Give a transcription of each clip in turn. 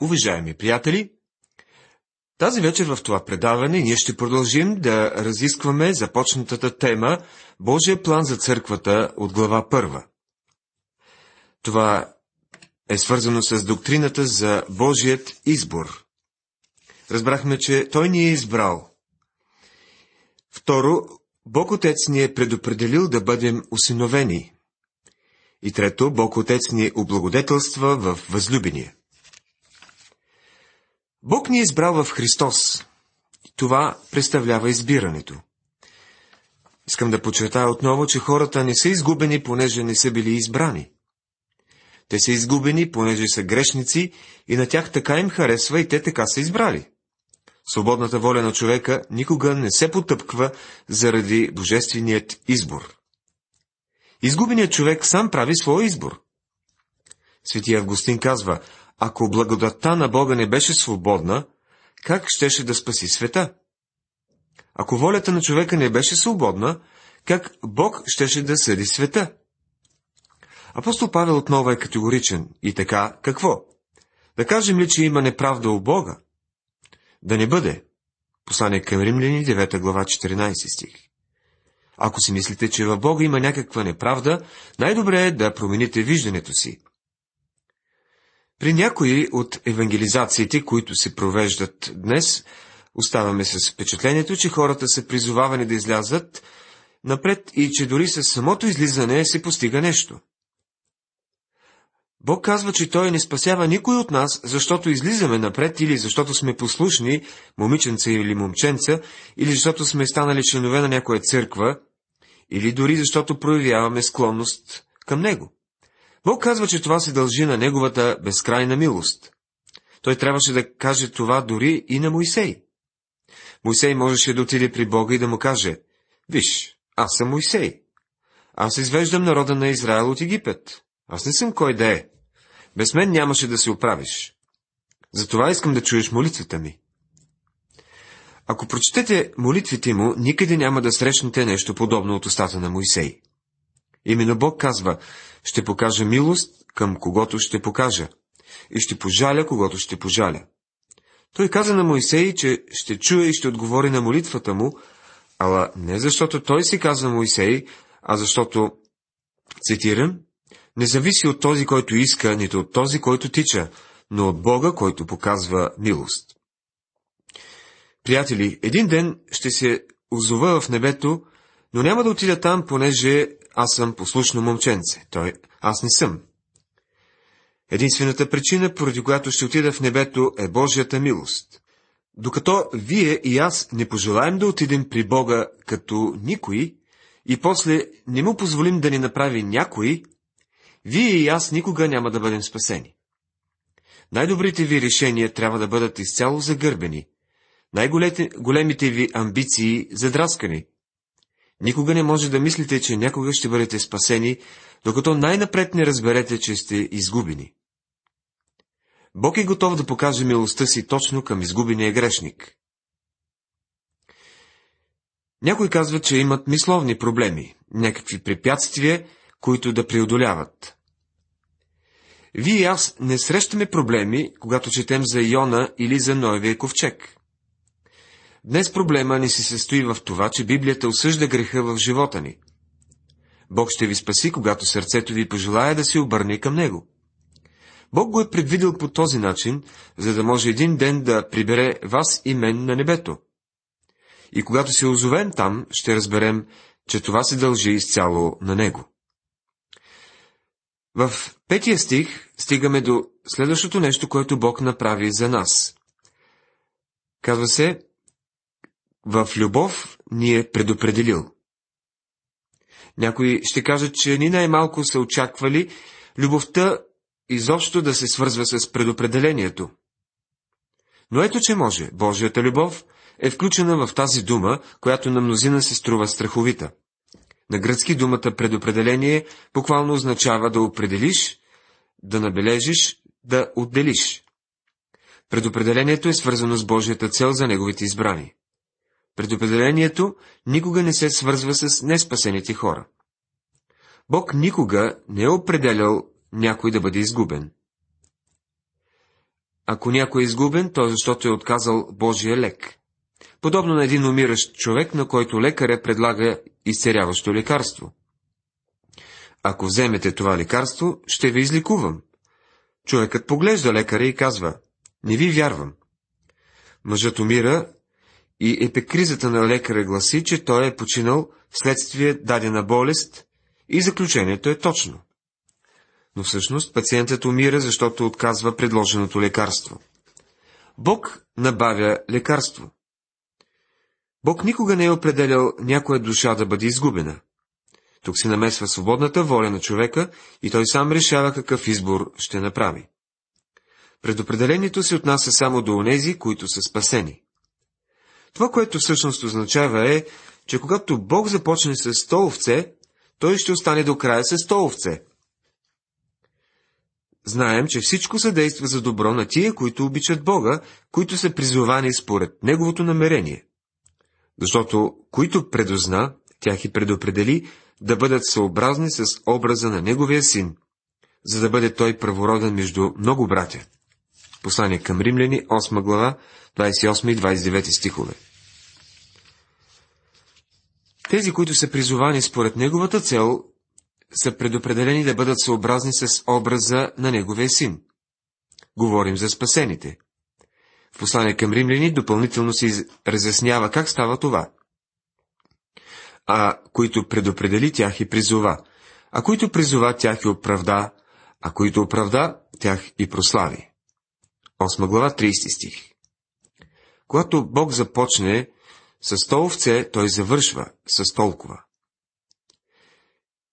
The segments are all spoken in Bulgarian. Уважаеми приятели, тази вечер в това предаване ние ще продължим да разискваме започнатата тема Божия план за църквата от глава 1. Това е свързано с доктрината за Божият избор. Разбрахме, че Той ни е избрал. Второ, Бог Отец ни е предопределил да бъдем осиновени. И трето, Бог Отец ни облагодетелства в възлюбения. Бог ни е избрал в Христос. Това представлява избирането. Искам да подчертая отново, че хората не са изгубени, понеже не са били избрани. Те са изгубени, понеже са грешници и на тях така им харесва и те така са избрали. Свободната воля на човека никога не се потъпква заради божественият избор. Изгубеният човек сам прави своя избор. Свети Августин казва: ако благодатта на Бога не беше свободна, как щеше да спаси света? Ако волята на човека не беше свободна, как Бог щеше да съди света? Апостол Павел отново е категоричен. И така, какво? Да кажем ли, че има неправда у Бога? Да не бъде. Послание към Римляни, 9 глава, 14 стих. Ако си мислите, че във Бога има някаква неправда, най-добре е да промените виждането си. При някои от евангелизациите, които се провеждат днес, оставаме с впечатлението, че хората са призовавани да излязат напред и че дори със самото излизане се постига нещо. Бог казва, че Той не спасява никой от нас, защото излизаме напред или защото сме послушни, момиченца или момченца, или защото сме станали членове на някоя църква, или дори защото проявяваме склонност към Него. Бог казва, че това се дължи на Неговата безкрайна милост. Той трябваше да каже това дори и на Моисей. Моисей можеше да отиде при Бога и да му каже: виж, аз съм Моисей. Аз извеждам народа на Израел от Египет. Аз не съм кой да е. Без мен нямаше да се оправиш. Затова искам да чуеш молитвата ми. Ако прочетете молитвите му, никъде няма да срещнете нещо подобно от устата на Моисей. Именно Бог казва: ще покажа милост към когото ще покажа и ще пожаля когото ще пожаля. Той каза на Моисей, че ще чуе и ще отговори на молитвата му, ала не защото той се казва Моисей, а защото, цитирам, не зависи от този, който иска, нито от този, който тича, но от Бога, който показва милост. Приятели, един ден ще се озова в небето, но няма да отида там, понеже аз съм послушно момченце. Аз не съм. Единствената причина, поради която ще отида в небето, е Божията милост. Докато вие и аз не пожелаем да отидем при Бога като никой и после не му позволим да ни направи някой, вие и аз никога няма да бъдем спасени. Най-добрите ви решения трябва да бъдат изцяло загърбени, най-големите ви амбиции задраскани. Никога не може да мислите, че някога ще бъдете спасени, докато най-напред не разберете, че сте изгубени. Бог е готов да покаже милостта си точно към изгубения грешник. Някои казват, че имат мисловни проблеми, някакви препятствия, които да преодоляват. Вие и аз не срещаме проблеми, когато четем за Йона или за Ноевия ковчег. Днес проблема ни се състои в това, че Библията осъжда греха в живота ни. Бог ще ви спаси, когато сърцето ви пожелае да се обърне към Него. Бог го е предвидил по този начин, за да може един ден да прибере вас и мен на небето. И когато се озовем там, ще разберем, че това се дължи изцяло на Него. В 5 стих стигаме до следващото нещо, което Бог направи за нас. Казва се: в любов ни е предопределил. Някои ще кажат, че ни най-малко са очаквали любовта изобщо да се свързва с предопределението. Но ето че може. Божията любов е включена в тази дума, която на мнозина се струва страховита. На гръцки думата предопределение буквално означава да определиш, да набележиш, да отделиш. Предопределението е свързано с Божията цел за Неговите избрани. Предопределението никога не се свързва с неспасените хора. Бог никога не е определял някой да бъде изгубен. Ако някой е изгубен, то защото е отказал Божия лек. Подобно на един умиращ човек, на който лекаря предлага изцеряващо лекарство. Ако вземете това лекарство, ще ви излекувам. Човекът поглежда лекаря и казва: не ви вярвам. Мъжът умира и епикризата на лекаря гласи, че той е починал вследствие дадена болест и заключението е точно. Но всъщност пациентът умира, защото отказва предложеното лекарство. Бог набавя лекарство. Бог никога не е определял някоя душа да бъде изгубена. Тук се намесва свободната воля на човека и той сам решава какъв избор ще направи. Предопределението се отнася само до онези, които са спасени. Това, което всъщност означава е, че когато Бог започне с 100 овце, той ще остане до края с 100 овце. Знаем, че всичко съдейства за добро на тия, които обичат Бога, които са призовани според Неговото намерение. Защото, които предозна, тях и предопредели да бъдат съобразни с образа на Неговия син, за да бъде той първороден между много братя. Послание към Римляни, 8 глава, 28 и 29 стихове. Тези, които са призовани според Неговата цел, са предопределени да бъдат съобразни с образа на Неговия син. Говорим за спасените. В послание към Римляни допълнително се разяснява как става това. А които предопредели, тях и призова. А които призова, тях и оправда. А които оправда, тях и прослави. 8 глава, 30 стих. Когато Бог започне с 100 овце, той завършва с толкова.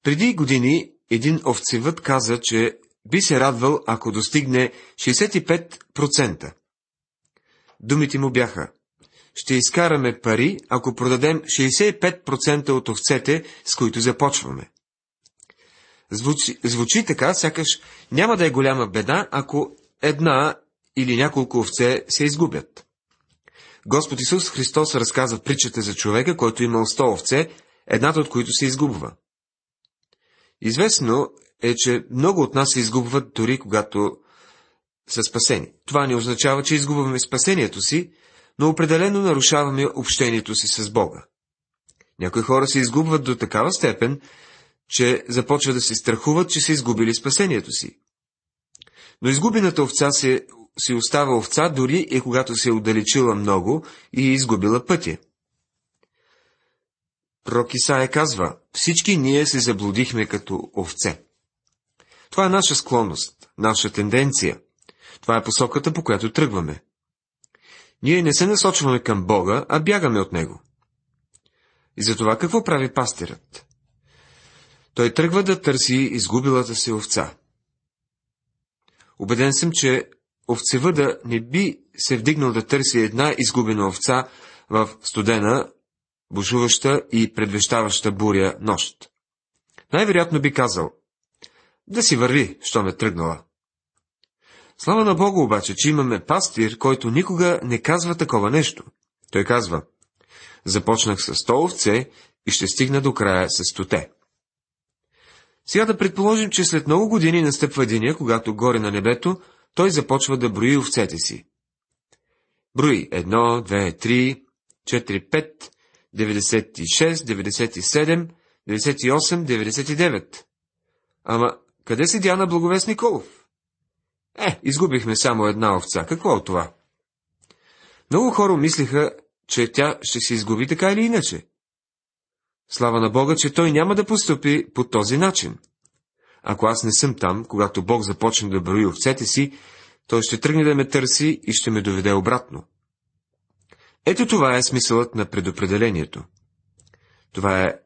Преди години един овцевът каза, че би се радвал, ако достигне 65%. Думите му бяха: ще изкараме пари, ако продадем 65% от овцете, с които започваме. Звучи така, сякаш няма да е голяма беда, ако една или няколко овце се изгубят. Господ Исус Христос разказа притчата за човека, който имал 100 овце, едната от които се изгубва. Известно е, че много от нас се изгубват дори когато са спасени. Това не означава, че изгубваме спасението си, но определено нарушаваме общението си с Бога. Някои хора се изгубват до такава степен, че започват да се страхуват, че са изгубили спасението си. Но изгубената овца си остава овца, дори и когато се е отдалечила много и е изгубила пътя. Пророк Исаия казва: всички ние се заблудихме като овце. Това е наша склонност, наша тенденция. Това е посоката, по която тръгваме. Ние не се насочваме към Бога, а бягаме от Него. И за това какво прави пастирът? Той тръгва да търси изгубилата се овца. Убеден съм, че овцевъда не би се вдигнал да търси една изгубена овца в студена, бушуваща и предвещаваща буря нощ. Най-вероятно би казал: да си върви, що ме тръгнала. Слава на Бога обаче, че имаме пастир, който никога не казва такова нещо. Той казва: започнах с 100 овце и ще стигна до края с 100. Сега да предположим, че след много години настъпва деня, когато горе на небето той започва да брои овцете си. Брои 1, 2, 3, 4, 5, 96, 97, 98, 99. Ама къде си Диана Благовест Николов? Изгубихме само една овца. Какво от това? Много хора мислиха, че тя ще се изгуби така или иначе. Слава на Бога, че той няма да постъпи по този начин. Ако аз не съм там, когато Бог започне да брои овцете си, той ще тръгне да ме търси и ще ме доведе обратно. Ето това е смисълът на предопределението. Това е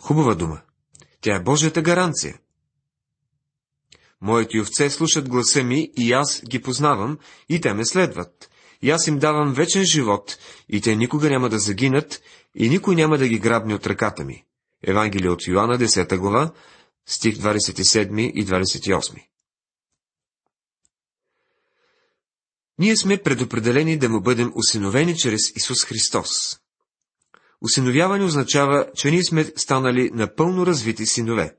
хубава дума. Тя е Божията гаранция. Моите овце слушат гласа ми и аз ги познавам, и те ме следват. И аз им давам вечен живот, и те никога няма да загинат, и никой няма да ги грабне от ръката ми. Евангелие от Йоанна, 10 глава, стих 27 и 28. Ние сме предопределени да му бъдем осиновени чрез Исус Христос. Осиновяване означава, че ние сме станали напълно развити синове.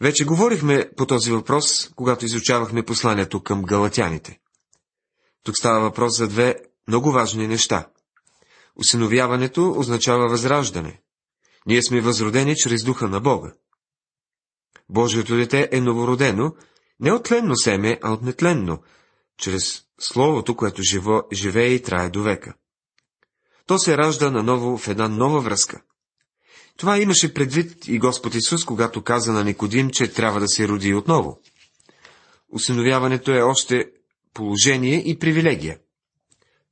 Вече говорихме по този въпрос, когато изучавахме посланието към галатяните. Тук става въпрос за две много важни неща. Осиновяването означава възраждане. Ние сме възродени чрез духа на Бога. Божието дете е новородено, не от тленно семе, а от нетленно, чрез Словото, което живее и трае до века. То се ражда наново в една нова връзка. Това имаше предвид и Господ Исус, когато каза на Никодим, че трябва да се роди отново. Осиновяването е още положение и привилегия.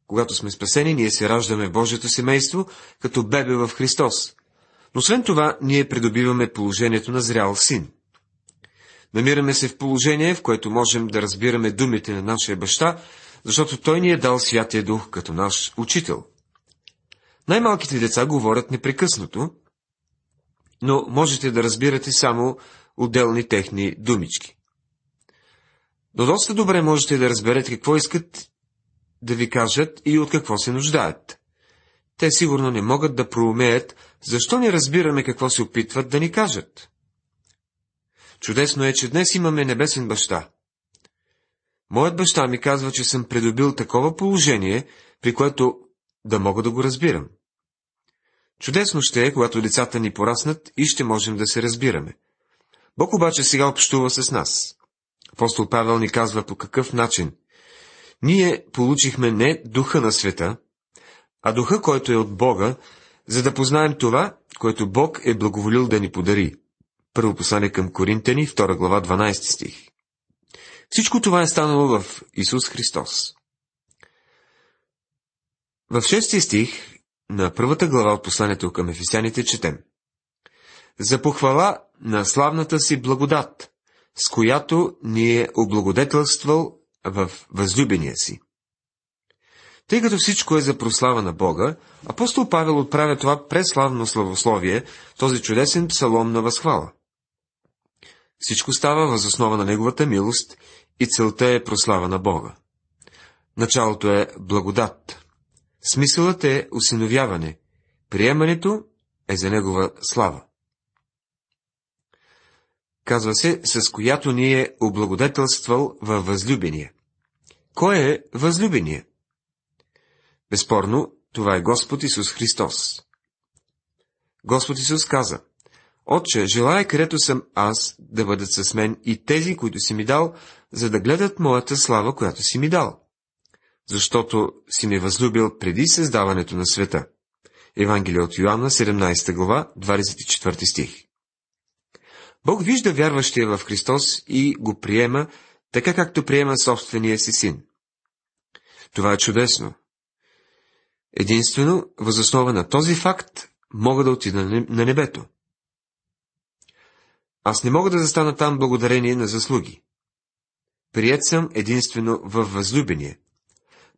Когато сме спасени, ние се раждаме в Божието семейство, като бебе в Христос. Но освен това, ние придобиваме положението на зрял син. Намираме се в положение, в което можем да разбираме думите на нашия баща, защото той ни е дал Святия Дух като наш учител. Най-малките деца говорят непрекъснато, но можете да разбирате само отделни техни думички. Но доста добре можете да разберете какво искат да ви кажат и от какво се нуждаят. Те сигурно не могат да проумеят, защо не разбираме какво се опитват да ни кажат. Чудесно е, че днес имаме небесен баща. Моят баща ми казва, че съм придобил такова положение, при което да мога да го разбирам. Чудесно ще е, когато децата ни пораснат и ще можем да се разбираме. Бог обаче сега общува с нас. Апостол Павел ни казва по какъв начин. Ние получихме не духа на света, а духа, който е от Бога, за да познаем това, което Бог е благоволил да ни подари. Първо послание към Коринтяни, 2 глава, 12 стих. Всичко това е станало в Исус Христос. В 6 стих на първата глава от посланието към Ефесяните четем. За похвала на славната си благодат, с която ни е облагодетелствал в възлюбения си. Тъй като всичко е за прослава на Бога, апостол Павел отправя това преславно славословие, този чудесен псалом на възхвала. Всичко става въз основа на неговата милост и целта е прослава на Бога. Началото е благодат. Смисълът е осиновяване. Приемането е за негова слава. Казва се, с която ни е облагодетелствал във възлюбение. Кой е възлюбение? Безспорно, това е Господ Исус Христос. Господ Исус каза, Отче, желая, където съм аз, да бъдат с мен и тези, които си ми дал, за да гледат моята слава, която си ми дал. Защото си ме възлюбил преди създаването на света. Евангелие от Йоанна, 17 глава, 24 стих. Бог вижда вярващия в Христос и го приема, така както приема собствения си син. Това е чудесно. Единствено, въз основа на този факт, мога да отида на небето. Аз не мога да застана там благодарение на заслуги. Приет съм единствено във възлюбение.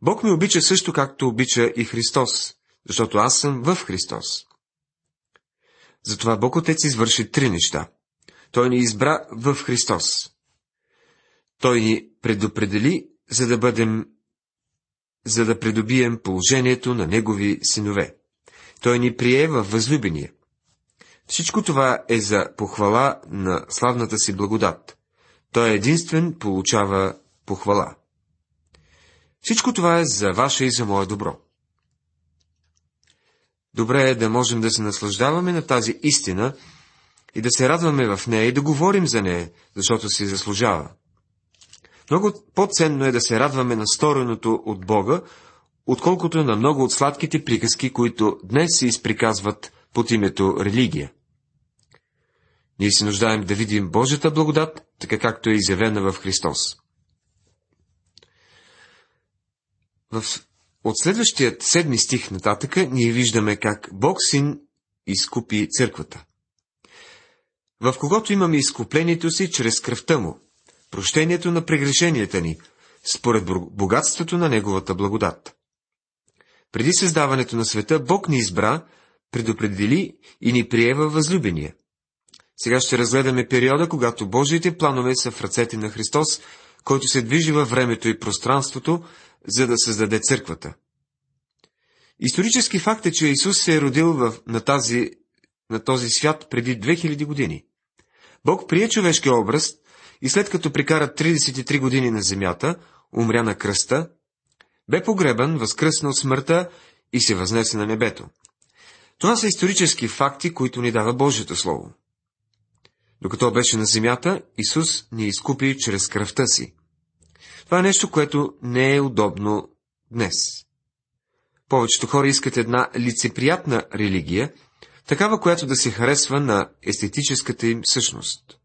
Бог ме обича също, както обича и Христос, защото аз съм в Христос. Затова Бог Отец извърши три неща. Той ни избра в Христос. Той ни предопредели, за да придобием положението на Негови синове. Той ни прие във възлюбение. Всичко това е за похвала на славната си благодат. Той единствен получава похвала. Всичко това е за ваше и за мое добро. Добре е да можем да се наслаждаваме на тази истина и да се радваме в нея и да говорим за нея, защото си заслужава. Много по-ценно е да се радваме на стореното от Бога, отколкото на много от сладките приказки, които днес се изприказват под името религия. Ние се нуждаем да видим Божията благодат, така както е изявена в Христос. От следващият 7 стих нататъка ние виждаме как Бог Син изкупи църквата. В когото имаме изкуплението си чрез кръвта му, прощението на прегрешенията ни, според богатството на неговата благодат. Преди създаването на света, Бог ни избра, предопредели и ни прие във възлюбения. Сега ще разгледаме периода, когато Божиите планове са в ръцете на Христос, който се движи във времето и пространството, за да създаде църквата. Исторически факт е, че Исус се е родил на този свят преди 2000 години. Бог прие човешкия образ и след като прекара 33 години на земята, умря на кръста, Бе погребан, възкръсна от смъртта и се възнесе на небето. Това са исторически факти, които ни дава Божието Слово. Докато беше на земята, Исус ни изкупи чрез кръвта си. Това е нещо, което не е удобно днес. Повечето хора искат една лицеприятна религия, такава, която да се харесва на естетическата им същност.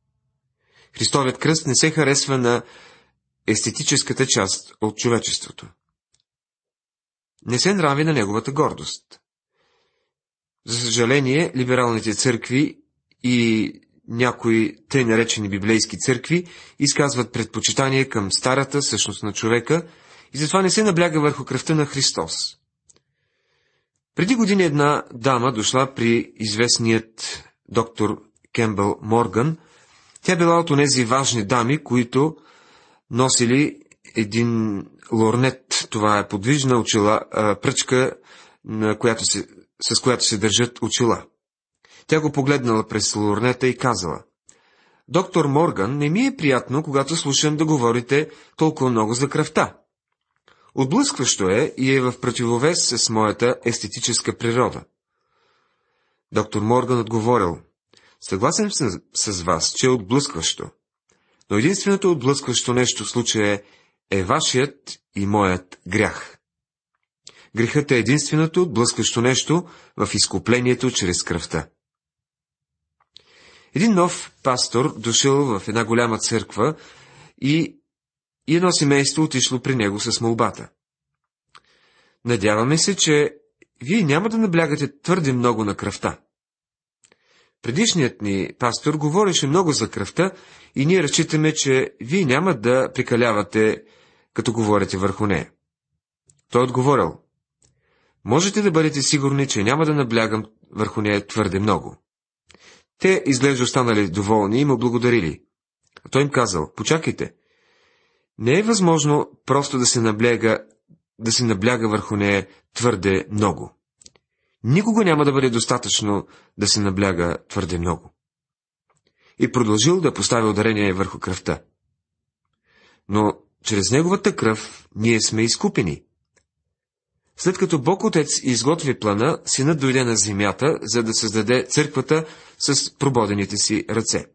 Христовият кръст не се харесва на естетическата част от човечеството. Не се нрави на неговата гордост. За съжаление, либералните църкви и някои тъй наречени библейски църкви изказват предпочитание към старата същност на човека и затова не се набляга върху кръвта на Христос. Преди години една дама дошла при известният доктор Кембел Морган. Тя била от онези важни дами, които носили един лорнет. Това е подвижна пръчка, с която се държат очила. Тя го погледнала през лорнета и казала: „Доктор Морган, не ми е приятно, когато слушам да говорите толкова много за кръвта. Отблъскващо е и е в противовес с моята естетическа природа." Доктор Морган отговорил: „Съгласен съм с вас, че е отблъскващо, но единственото отблъскващо нещо в случая е вашият и моят грях. Грехът е единственото отблъскващо нещо в изкуплението чрез кръвта." Един нов пастор дошъл в една голяма църква и едно семейство отишло при него с молбата: „Надяваме се, че вие няма да наблягате твърде много на кръвта. Предишният ни пастор говореше много за кръвта и ние разчитаме, че вие няма да прекалявате, като говорите върху нея." Той отговорил: „Можете да бъдете сигурни, че няма да наблягам върху нея твърде много." Те изглежда останали доволни и му благодарили. А той им казал: „Почакайте, не е възможно просто да се набляга върху нея твърде много. Никога няма да бъде достатъчно да се набляга твърде много." И продължил да поставя ударение върху кръвта. Но чрез неговата кръв ние сме изкупени. След като Бог Отец изготви плана, Синът дойде на земята, за да създаде църквата с прободените си ръце.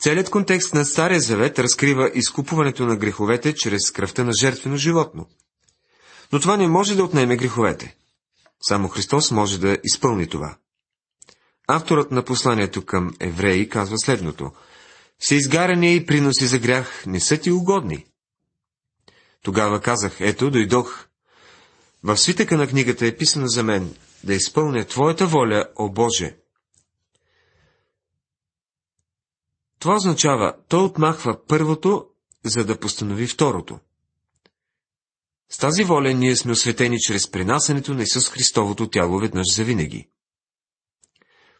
Целият контекст на Стария Завет разкрива изкупуването на греховете чрез кръвта на жертвено животно. Но това не може да отнеме греховете. Само Христос може да изпълни това. Авторът на посланието към Евреи казва следното: „Всеизгаряния и приноси за грях не са ти угодни." Тогава казах: „Ето, дойдох. В свитъка на книгата е писано за мен да изпълня Твоята воля, о Боже." Това означава, той отмахва първото, за да постанови второто. С тази воля ние сме осветени чрез принасянето на Исус Христовото тяло веднъж завинаги.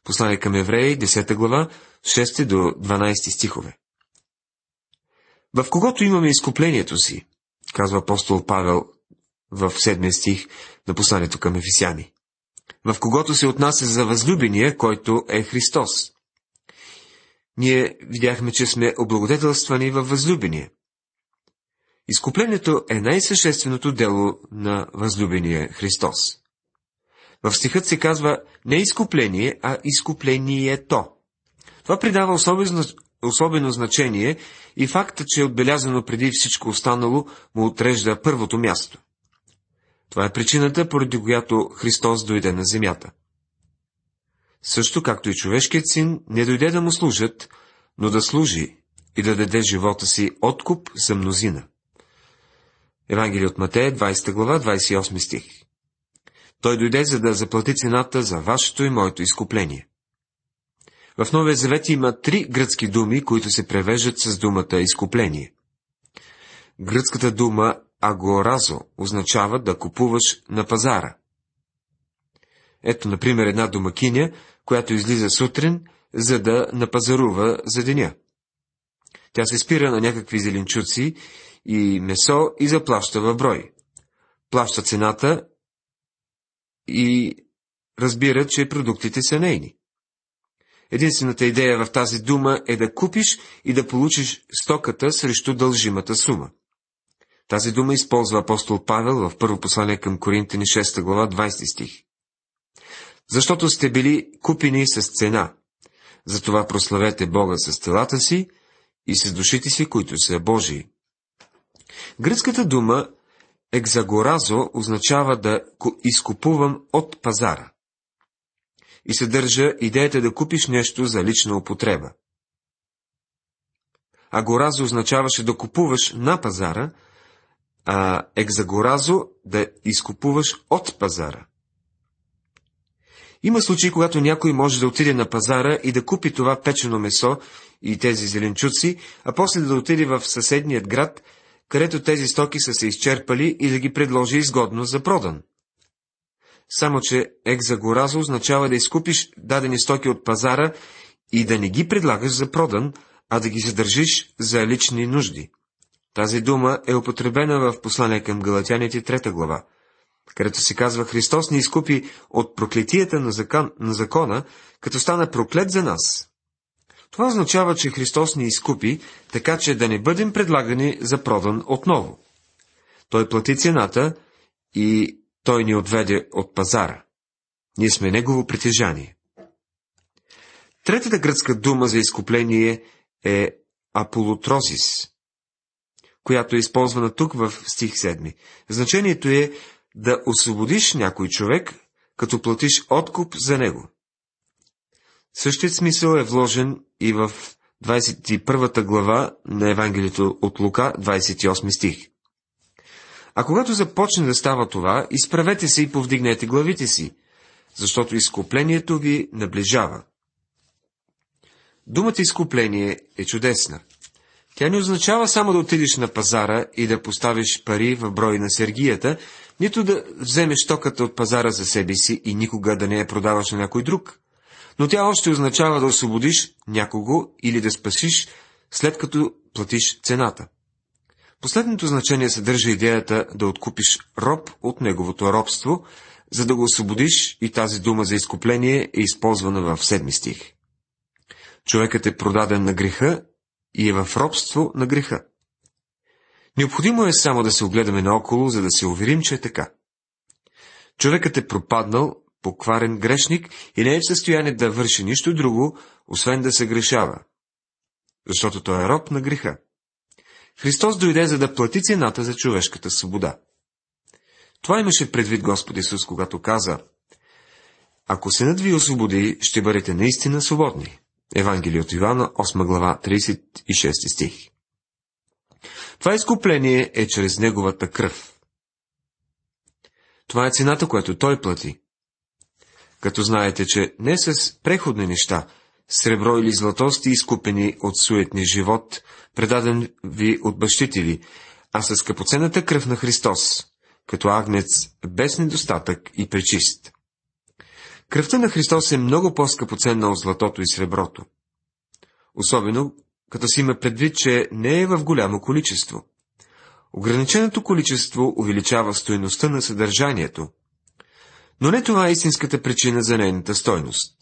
Послание към Евреи, 10 глава, 6 до 12 стихове. „В когото имаме изкуплението си", казва апостол Павел в 7 стих на посланието към Ефесяни, „в когото се отнася за възлюбения, който е Христос." Ние видяхме, че сме облагодетелствани във възлюбение. Изкуплението е най-същественото дело на възлюбения Христос. В стихът се казва не изкупление, а изкуплението. Това придава особено значение и факта, че е отбелязано преди всичко останало, му отрежда първото място. Това е причината, поради която Христос дойде на земята. Също както и човешкият син не дойде да му служат, но да служи и да даде живота си откуп за мнозина. Евангелие от Матей, 20 глава, 28 стих. Той дойде, за да заплати цената за вашето и моето изкупление. В Новия Завет има 3 гръцки думи, които се превеждат с думата изкупление. Гръцката дума агоразо означава да купуваш на пазара. Ето, например, една домакиня, която излиза сутрин, за да напазарува за деня. Тя се спира на някакви зеленчуци и месо и заплаща в брой. Плаща цената и разбира, че продуктите са нейни. Единствената идея в тази дума е да купиш и да получиш стоката срещу дължимата сума. Тази дума използва апостол Павел в първо послание към Коринтяни 6 глава 20 стих. Защото сте били купени с цена, затова прославете Бога с телата си и с душите си, които са Божии. Гръцката дума екзагоразо означава да изкупувам от пазара и съдържа идеята да купиш нещо за лична употреба. Агоразо означаваше да купуваш на пазара, а екзагоразо да изкупуваш от пазара. Има случаи, когато някой може да отиде на пазара и да купи това печено месо и тези зеленчуци, а после да отиде в съседният град, където тези стоки са се изчерпали и да ги предложи изгодно за продан. Само че екзагоразо означава да изкупиш дадени стоки от пазара и да не ги предлагаш за продан, а да ги задържиш за лични нужди. Тази дума е употребена в послание към Галатяните 3 глава, където се казва: Христос ни изкупи от проклетията на закона, като стана проклет за нас. Това означава, че Христос ни изкупи, така че да не бъдем предлагани за продан отново. Той плати цената и Той ни отведе от пазара. Ние сме Негово притежание. Третата гръцка дума за изкупление е аполотрозис, която е използвана тук в стих 7. Значението е да освободиш някой човек, като платиш откуп за него. Същият смисъл е вложен и в 21 глава на Евангелието от Лука, 28 стих. А когато започне да става това, изправете се и повдигнете главите си, защото изкуплението ви наближава. Думата изкупление е чудесна. Тя не означава само да отидеш на пазара и да поставиш пари в брой на сергията, нито да вземеш токата от пазара за себе си и никога да не я продаваш на някой друг. Но тя още означава да освободиш някого или да спасиш, след като платиш цената. Последното значение съдържа идеята да откупиш роб от неговото робство, за да го освободиш, и тази дума за изкупление е използвана в 7 стих. Човекът е продаден на греха и е в робство на греха. Необходимо е само да се огледаме наоколо, за да се уверим, че е така. Човекът е пропаднал, покварен грешник и не е в състояние да върши нищо друго, освен да се грешава, защото той е роб на греха. Христос дойде, за да плати цената за човешката свобода. Това имаше предвид Господ Исус, когато каза: Ако Синът ви освободи, ще бъдете наистина свободни. Евангелие от Йоанна, 8 глава, 36 стих. Това изкупление е чрез Неговата кръв. Това е цената, която Той плати. Като знаете, че не с преходни неща, сребро или злато сте изкупени от суетния живот, предаден ви от бащите ви, а с скъпоценната кръв на Христос, като агнец без недостатък и пречист. Кръвта на Христос е много по-скъпоценна от златото и среброто, особено като си има предвид, че не е в голямо количество. Ограниченото количество увеличава стойността на съдържанието, но не това е истинската причина за нейната стойност.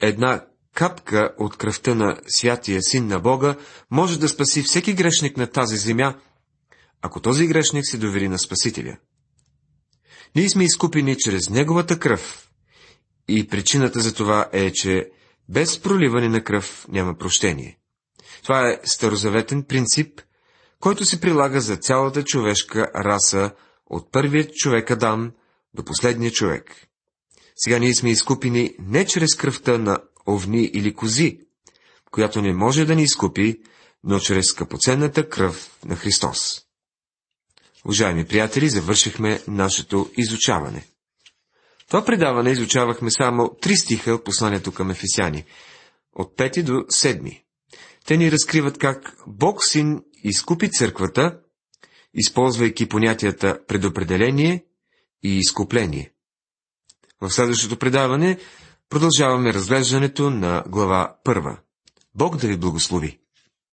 Една капка от кръвта на святия Син на Бога може да спаси всеки грешник на тази земя, ако този грешник се довери на Спасителя. Ние сме изкупени чрез Неговата кръв и причината за това е, че без проливане на кръв няма прощение. Това е старозаветен принцип, който се прилага за цялата човешка раса от първият човек Адам до последния човек. Сега ние сме изкупени не чрез кръвта на овни или кози, която не може да ни изкупи, но чрез скъпоценната кръв на Христос. Уважаеми приятели, завършихме нашето изучаване. Това предаване изучавахме само 3 стиха от посланието към Ефесяни, от 5 до 7. Те ни разкриват как Бог Син изкупи църквата, използвайки понятията предопределение и изкупление. В следващото предаване продължаваме разглеждането на глава 1. Бог да ви благослови!